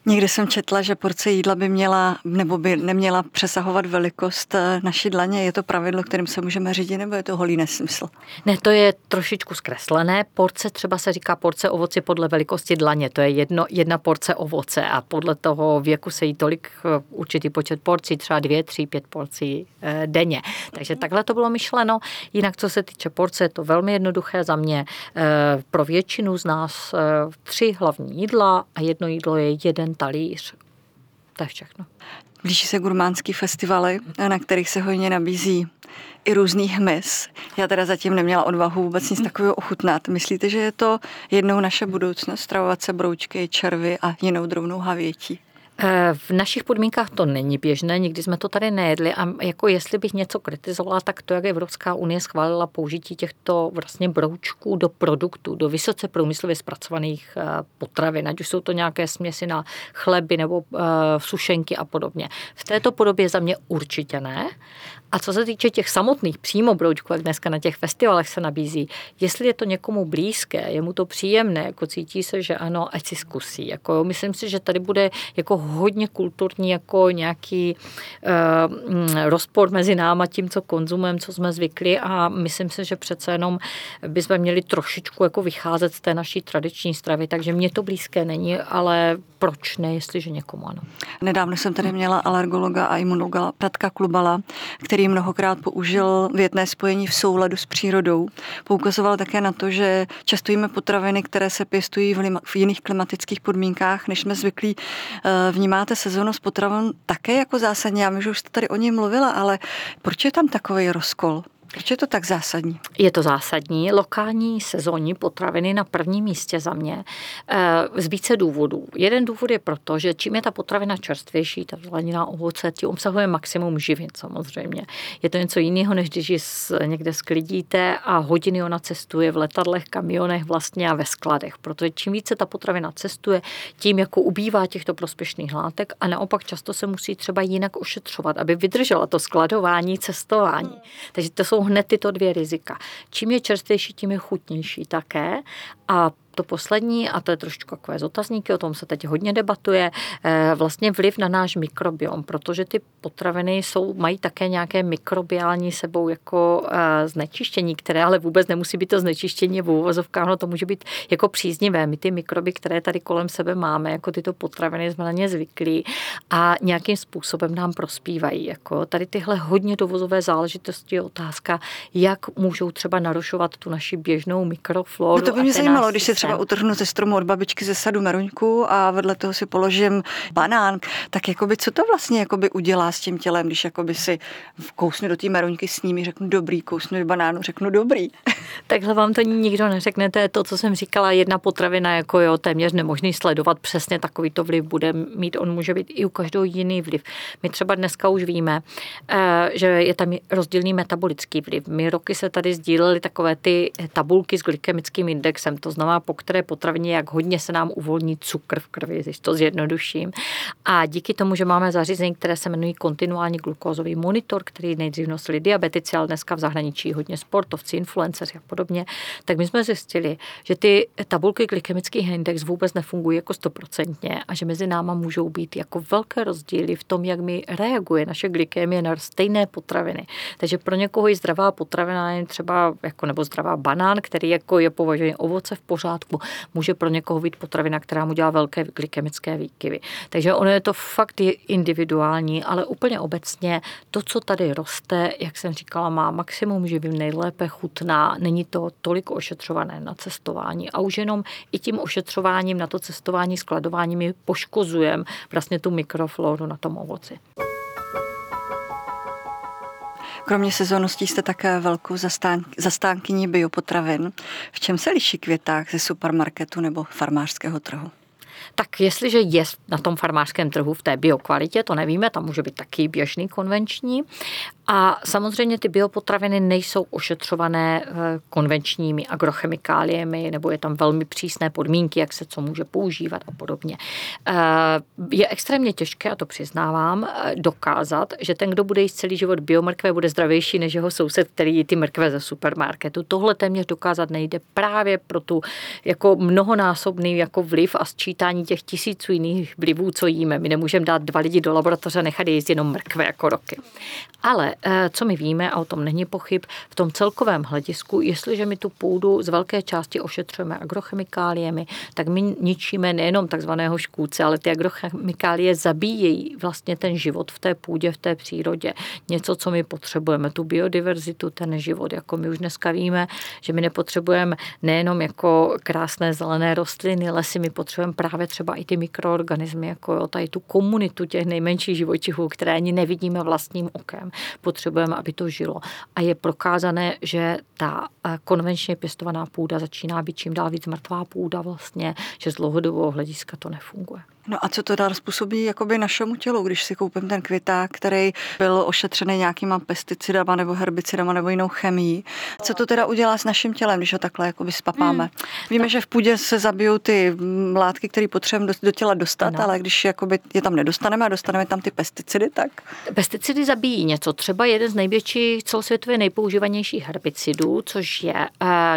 Někdy jsem četla, že porce jídla by měla nebo by neměla přesahovat velikost naší dlaně. Je to pravidlo, kterým se můžeme řídit, nebo je to holý nesmysl? Ne, to je trošičku zkreslené. Porce třeba se říká porce ovoci podle velikosti dlaně. To je jedno, jedna porce ovoce a podle toho věku se jí tolik určitý počet porcí, třeba dvě, tři, pět porcí e, denně. Takže takhle to bylo myšleno. Jinak co se týče porce, je to velmi jednoduché za mě. E, pro většinu z nás e, tři hlavní jídla a jedno jídlo je jeden talíř. To je všechno. Blíží se gurmánský festivaly, na kterých se hojně nabízí i různý hmyz. Já teda zatím neměla odvahu vůbec nic takového ochutnat. Myslíte, že je to jednou naše budoucnost, stravovat se broučky, červy a jinou drobnou havětí? V našich podmínkách to není běžné, nikdy jsme to tady nejedli a jako jestli bych něco kritizovala, tak to, jak Evropská unie schválila použití těchto vlastně broučků do produktů, do vysoce průmyslově zpracovaných potravin, ať už jsou to nějaké směsi na chleby nebo sušenky a podobně. V této podobě za mě určitě ne. A co se týče těch samotných přímo broučků, jak dneska na těch festivalech se nabízí, jestli je to někomu blízké, je mu to příjemné, jako cítí se, že ano, ať si zkusí. Jako, jo, myslím si, že tady bude jako hodně kulturní jako nějaký uh, rozpor mezi náma tím, co konzumujeme, co jsme zvykli a myslím si, že přece jenom bychom měli trošičku jako vycházet z té naší tradiční stravy, takže mně to blízké není, ale proč ne, jestliže někomu ano. Nedávno jsem tady měla alergologa a imunologa Radka Klubala, který mnohokrát použil větné spojení v souladu s přírodou. Poukazoval také na to, že častujeme potraviny, které se pěstují v jiných klimatických podmínkách, než jsme zvyklí. Vnímáte sezónnost potravin také jako zásadní? Já myslím, že už jste tady o něj mluvila, ale proč je tam takový rozkol? Proč je to tak zásadní? Je to zásadní. Lokální sezónní potraviny na prvním místě za mě z více důvodů. Jeden důvod je proto, že čím je ta potravina čerstvější, ta zelenina, ovoce, tím obsahuje maximum živin samozřejmě. Je to něco jiného, než když ji někde sklidíte a hodiny ona cestuje v letadlech, kamionech vlastně a ve skladech. Protože čím více ta potravina cestuje, tím jako ubývá těchto prospěšných látek a naopak často se musí třeba jinak ošetřovat, aby vydržela to skladování, cestování. Takže to jsou hned tyto dvě rizika. Čím je čerstvější, tím je chutnější také. A to poslední, a to je trošku takové z otazníky, o tom se teď hodně debatuje, vlastně vliv na náš mikrobiom, protože ty potraviny jsou, mají také nějaké mikrobiální sebou jako znečištění, které ale vůbec nemusí být to znečištění v úvozovkách, no to může být jako příznivé. My ty mikroby, které tady kolem sebe máme, jako tyto potraviny, jsme na ně zvyklí a nějakým způsobem nám prospívají. Jako tady tyhle hodně dovozové záležitosti je otázka, jak můžou třeba narušovat tu naši běžnou mikrofloru. No to by mě zajímalo, když se třeba utrhnu ze stromu od babičky ze sadu meruňku a vedle toho si položím banán, tak jakoby, co to vlastně jakoby udělá s tím tělem, když jakoby si kousnu do té meruňky s nimi, řeknu dobrý, kousnu do banánu, řeknu dobrý. Takhle vám to nikdo neřekne, to je to, co jsem říkala, jedna potravina, jako jo, téměř nemožný sledovat, přesně takový to vliv bude mít, on může být i u každého jiný vliv. My třeba dneska už víme, že je tam rozdílný metabolický vliv. My roky se tady sdílely takové ty tabulky s glykemickým indexem, to znamená, po které potravině, jak hodně se nám uvolní cukr v krvi, když to zjednoduším. A díky tomu, že máme zařízení, které se jmenují kontinuální glukózový monitor, který nejdřív nosili diabetici, ale dneska v zahraničí hodně sportovci, influenceři a podobně, tak my jsme zjistili, že ty tabulky glykemických index vůbec nefungují jako stoprocentně a že mezi náma můžou být jako velké rozdíly v tom, jak mi reaguje naše glykemie na stejné potraviny. Takže pro někoho i zdravá potravina je třeba jako nebo zdravá banán, který jako je považován ovoce v pořádku, může pro někoho být potravina, která mu dělá velké glykemické výkyvy. Takže ono je to fakt individuální, ale úplně obecně to, co tady roste, jak jsem říkala, má maximum živin, nejlépe chutná, není to tolik ošetřované na cestování a už jenom i tím ošetřováním na to cestování, skladováním my poškozujeme vlastně tu mikrofloru na tom ovoci. Kromě sezónností jste také velkou zastán, zastánkyní biopotravin. V čem se liší květák ze supermarketu nebo farmářského trhu? Tak jestliže je na tom farmářském trhu v té biokvalitě, to nevíme, tam může být taky běžný, konvenční. A samozřejmě ty biopotraviny nejsou ošetřované konvenčními agrochemikáliemi, nebo je tam velmi přísné podmínky, jak se co může používat a podobně. Je extrémně těžké, a to přiznávám, dokázat, že ten, kdo bude jíst celý život biomrkve, bude zdravější než jeho soused, který jí ty mrkve ze supermarketu. Tohle téměř dokázat nejde právě pro tu jako mnohonásobný jako vliv a sčítání těch tisíců jiných vlivů, co jíme. My nemůžeme dát dva lidi do laboratoře a nechat jíst jenom mrkve jako roky. Ale co my víme, a o tom není pochyb, v tom celkovém hledisku, jestliže my tu půdu z velké části ošetřujeme agrochemikáliemi, tak my ničíme nejenom takzvaného škůdce, ale ty agrochemikálie zabíjejí vlastně ten život v té půdě, v té přírodě. Něco, co my potřebujeme, tu biodiverzitu, ten život, jako my už dneska víme, že my nepotřebujeme nejenom jako krásné zelené rostliny, lesy, my potřebujeme právě třeba i ty mikroorganismy, jako jo, tady tu komunitu těch nejmenších živočichů, které ani nevidíme vlastním okem. Potřebujeme, aby to žilo. A je prokázané, že ta konvenčně pěstovaná půda začíná být čím dál víc mrtvá půda vlastně, že z dlouhodobého hlediska to nefunguje. No a co to dál způsobí jakoby našemu tělu, když si koupím ten květák, který byl ošetřený nějakýma pesticidama nebo herbicidama nebo jinou chemií? Co to teda udělá s naším tělem, když ho takhle jakoby spapáme? Mm. Víme, že v půdě se zabijou ty látky, které potřebujeme do těla dostat, no. ale když jakoby je tam nedostaneme a dostaneme tam ty pesticidy, tak? Pesticidy zabíjí něco. Třeba jeden z největších celosvětově nejpoužívanějších herbicidů, což je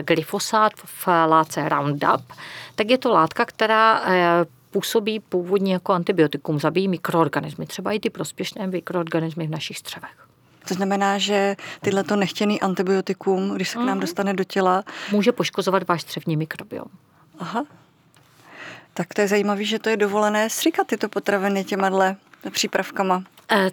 glyfosát v látce Roundup, tak je to látka, která působí původně jako antibiotikum, zabíjí mikroorganismy, třeba i ty prospěšné mikroorganismy v našich střevech. To znamená, že tyhleto nechtěný antibiotikum, když se k nám dostane do těla, může poškozovat váš střevní mikrobiom. Aha. Tak to je zajímavé, že to je dovolené stříkat tyto potraviny těmadle přípravkama.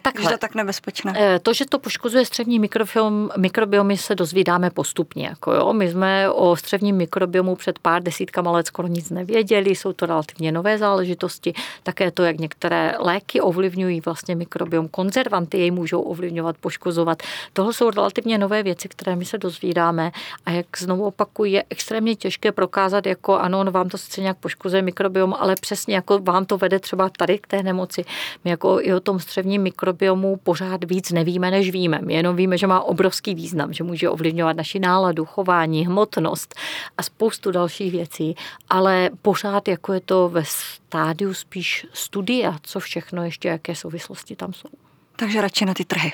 Takhle. Je to tak nebezpečné. To, že to poškozuje střevní mikrobiom, mikrobiomy, se dozvídáme postupně. Jako jo. My jsme o střevním mikrobiomu před pár desítkama let skoro nic nevěděli, jsou to relativně nové záležitosti. Také to, jak některé léky ovlivňují vlastně mikrobiom, konzervanty jej můžou ovlivňovat, poškozovat. Tohle jsou relativně nové věci, které my se dozvídáme. A jak znovu opakuju, je extrémně těžké prokázat, jako ano, on vám to sice nějak poškozuje mikrobiom, ale přesně jako vám to vede třeba tady k té nemoci. My jako i o tom střevním mikrobiomů pořád víc nevíme, než víme. My jenom víme, že má obrovský význam, že může ovlivňovat naši náladu, chování, hmotnost a spoustu dalších věcí, ale pořád jako je to ve stádiu spíš studia, co všechno ještě, jaké souvislosti tam jsou. Takže radši na ty trhy.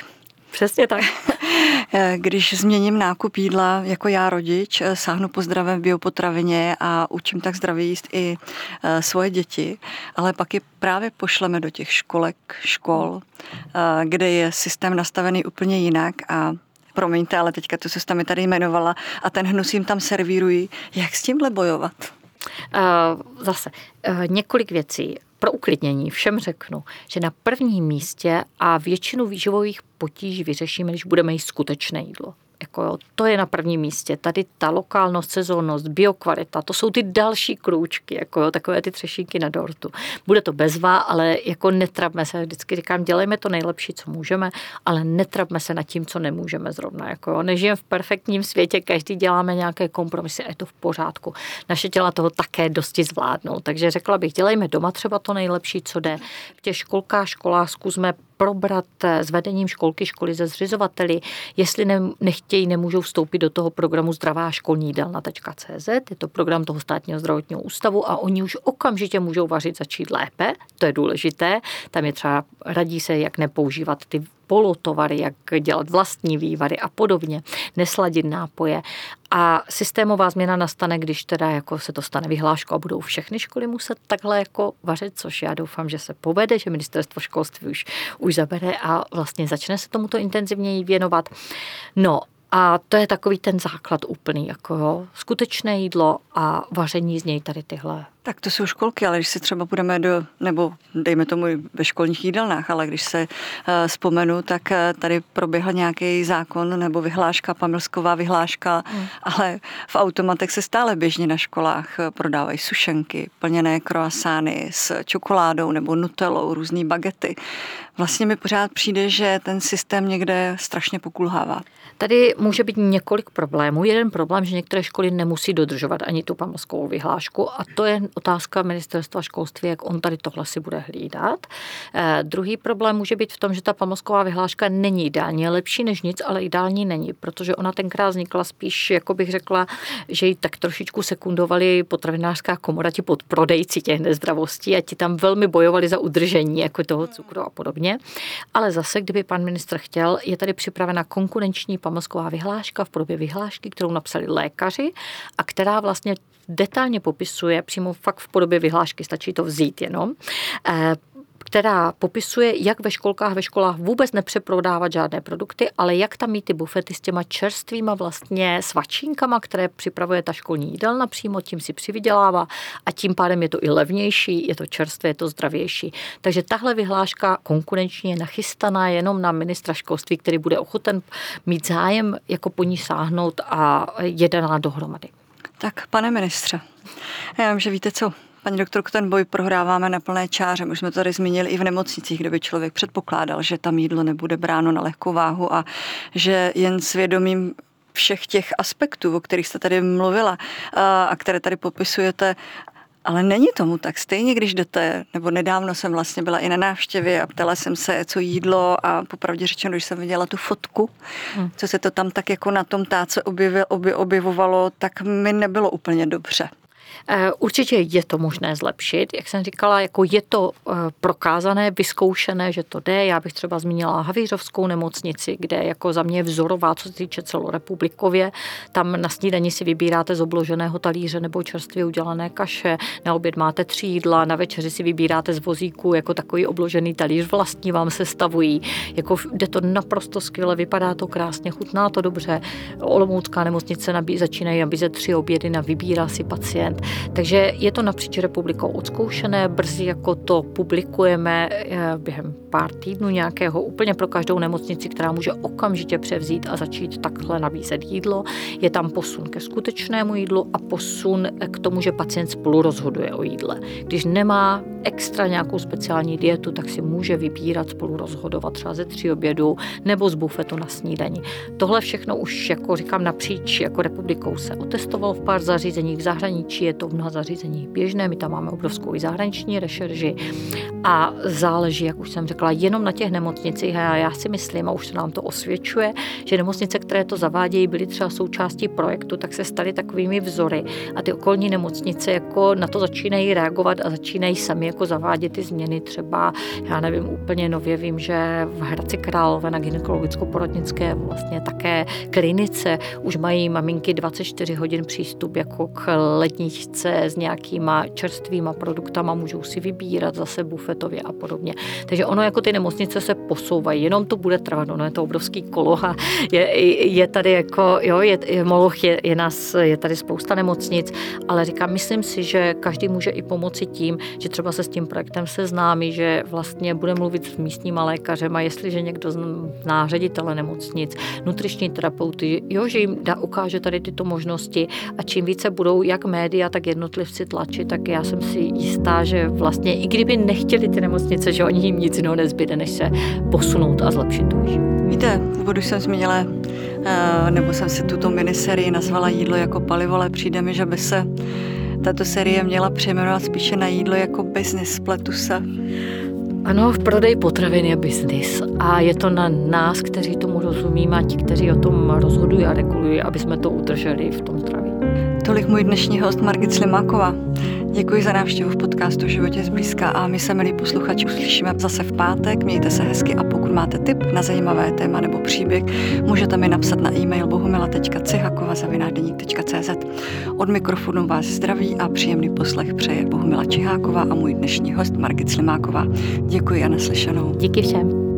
Přesně tak. Když změním nákup jídla, jako já rodič, sáhnu po zdravém biopotravině a učím tak zdravě jíst i svoje děti, ale pak je právě pošleme do těch školek, škol, kde je systém nastavený úplně jinak a promiňte, ale teďka tu se tam tady jmenovala a ten hnus jim tam servírují. Jak s tímhle bojovat? Zase několik věcí. Pro uklidnění všem řeknu, že na prvním místě a většinu výživových potíží vyřešíme, když budeme jíst skutečné jídlo. Jako jo, to je na prvním místě. Tady ta lokálnost, sezónnost, biokvalita, to jsou ty další krůčky, jako jo, takové ty třešínky na dortu. Bude to bezva, ale jako netrapme se. Vždycky říkám, dělejme to nejlepší, co můžeme, ale netrapme se nad tím, co nemůžeme zrovna. Jako jo. Nežijeme v perfektním světě, každý děláme nějaké kompromisy a je to v pořádku. Naše těla toho také dosti zvládnou. Takže řekla bych, dělejme doma třeba to nejlepší, co jde. V těch školkách, školách zkusme probrat s vedením školky, školy, ze zřizovateli, jestli ne, nechtějí, nemůžou vstoupit do toho programu zdravá školní jídelna tečka cé zet. Je to program toho státního zdravotního ústavu a oni už okamžitě můžou vařit, začít lépe, to je důležité. Tam je třeba, radí se, jak nepoužívat ty polotovary, jak dělat vlastní vývary a podobně, nesladit nápoje. A systémová změna nastane, když teda jako se to stane vyhláškou a budou všechny školy muset takhle jako vařit, což já doufám, že se povede, že ministerstvo školství už, už zabere a vlastně začne se tomuto intenzivněji věnovat. No a to je takový ten základ úplný, jako jo, skutečné jídlo a vaření z něj tady tyhle. Tak to jsou školky, ale když se třeba budeme do, nebo dejme tomu ve školních jídelnách, ale když se uh, vzpomenu, tak uh, tady proběhl nějaký zákon nebo vyhláška, pamlsková vyhláška, mm. ale v automatech se stále běžně na školách prodávají sušenky, plněné croissány s čokoládou nebo nutelou, různý bagety. Vlastně mi pořád přijde, že ten systém někde strašně pokulhává. Tady může být několik problémů. Jeden problém, že některé školy nemusí dodržovat ani tu pamlskovou vyhlášku a to je otázka ministerstva školství, jak on tady tohle si bude hlídat. Eh, druhý problém může být v tom, že ta pamlsková vyhláška není ideální, je lepší než nic, ale ideální není, protože ona tenkrát vznikla spíš, jako bych řekla, že ji tak trošičku sekundovali potravinářská komora, ti podprodejci těch nezdravostí a ti tam velmi bojovali za udržení jako toho cukru a podobně. Ale zase, kdyby pan ministr chtěl, je tady připravena konkurenční pamlsková vyhláška v podobě vyhlášky, kterou napsali lékaři a která vlastně detailně popisuje přímo fakt v podobě vyhlášky, stačí to vzít jenom, která popisuje, jak ve školkách, ve školách vůbec nepřeprodávat žádné produkty, ale jak tam mít ty bufety s těma čerstvýma vlastně svačinkama, které připravuje ta školní jídelna přímo, tím si přivydělává a tím pádem je to i levnější, je to čerstvé, je to zdravější. Takže tahle vyhláška konkurenčně je nachystaná jenom na ministra školství, který bude ochoten mít zájem jako po ní sáhnout a jedená dohromady. Tak, pane ministře, já vím, že víte co, paní doktorko, ten boj prohráváme na plné čáře. Už jsme to tady zmínili i v nemocnicích, kde by člověk předpokládal, že tam jídlo nebude bráno na lehkou váhu a že jen svědomím všech těch aspektů, o kterých jste tady mluvila a které tady popisujete, Ale není tomu tak. Stejně když jdete, nebo nedávno jsem vlastně byla i na návštěvě a ptala jsem se, co jídlo, a popravdě řečeno, když jsem viděla tu fotku, hmm. co se to tam tak jako na tom táce objevil, obje, objevovalo, tak mi nebylo úplně dobře. Určitě je to možné zlepšit. Jak jsem říkala, jako je to prokázané, vyzkoušené, že to jde. Já bych třeba zmínila Havířovskou nemocnici, kde jako za mě vzorová, co se týče celorepublikově. Tam na snídani si vybíráte z obloženého talíře nebo čerstvě udělané kaše. Na oběd máte tři jídla, na večeři si vybíráte z vozíku jako takový obložený talíř. Vlastní vám se stavují. Jako jde to naprosto skvěle, vypadá to krásně, chutná to dobře. Olomoucká nemocnice nabí, začínají nabízet tři obědy na vybírá si pacient. Takže je to napříč republikou odzkoušené, brzy jako to publikujeme během pár týdnů nějakého úplně pro každou nemocnici, která může okamžitě převzít a začít takhle nabízet jídlo. Je tam posun ke skutečnému jídlu a posun k tomu, že pacient spolu rozhoduje o jídle. Když nemá extra nějakou speciální dietu, tak si může vybírat, spolu rozhodovat třeba ze tří obědů nebo z bufetu na snídani. Tohle všechno už, jako říkám, napříč jako republikou se otestovalo v pár zařízeních v zahraničí, je to v mnoha zařízeních běžné, my tam máme obrovskou i zahraniční rešerži a záleží, jak už jsem řekla, jenom na těch nemocnicích a já si myslím, a už se nám to osvědčuje, že nemocnice, které to zavádějí, byly třeba součástí projektu, tak se staly takovými vzory a ty okolní nemocnice jako na to začínají reagovat a začínají sami jako zavádět ty změny. Třeba, já nevím, úplně nově vím, že v Hradci Králové na gynekologicko-porodnické vlastně také klinice už mají maminky dvacet čtyři hodin přístup jako k ledničce s nějakýma čerstvýma produktama, můžou si vybírat zase bufetově a podobně. Takže ono jako ty nemocnice se posouvají, jenom to bude trvat, ono je to obrovský kolo a je, je tady jako, jo, je, je moloch, je, je, nás, je tady spousta nemocnic, ale říkám, myslím si, že každý může i pomoci tím, že třeba se s tím projektem seznámí, že vlastně bude mluvit s místníma lékařem a jestliže někdo zná ředitele nemocnic, nutriční terapeuty, jo, že jim dá, ukáže tady tyto možnosti a čím více budou jak média, tak jednotlivci tlačit, tak já jsem si jistá, že vlastně i kdyby nechtěli ty nemocnice, že oni jim nic jiného nezbyde, než se posunout a zlepšit tu život. Víte, když jsem zmínila, nebo jsem si tuto miniserii nazvala Jídlo jako palivo, ale přijde mi, že by se tato série měla přejmenovat spíše na jídlo jako business, spletu se. Ano, v prodeji potravin je biznis a je to na nás, kteří tomu rozumíme a ti, kteří o tom rozhodují a regulují, aby jsme to udrželi v tom zdraví. Tolik můj dnešní host Margit Slimáková. Děkuji za návštěvu v podcastu Životě zblízka a my se, milí posluchači, uslyšíme zase v pátek. Mějte se hezky a pokud máte tip na zajímavé téma nebo příběh, můžete mi napsat na e-mail bohumila tečka cihakova zavináč deník tečka cz. Od mikrofonu vás zdraví a příjemný poslech přeje Bohumila Čiháková a můj dnešní host Margit Slimáková. Děkuji a naslyšenou. Díky všem.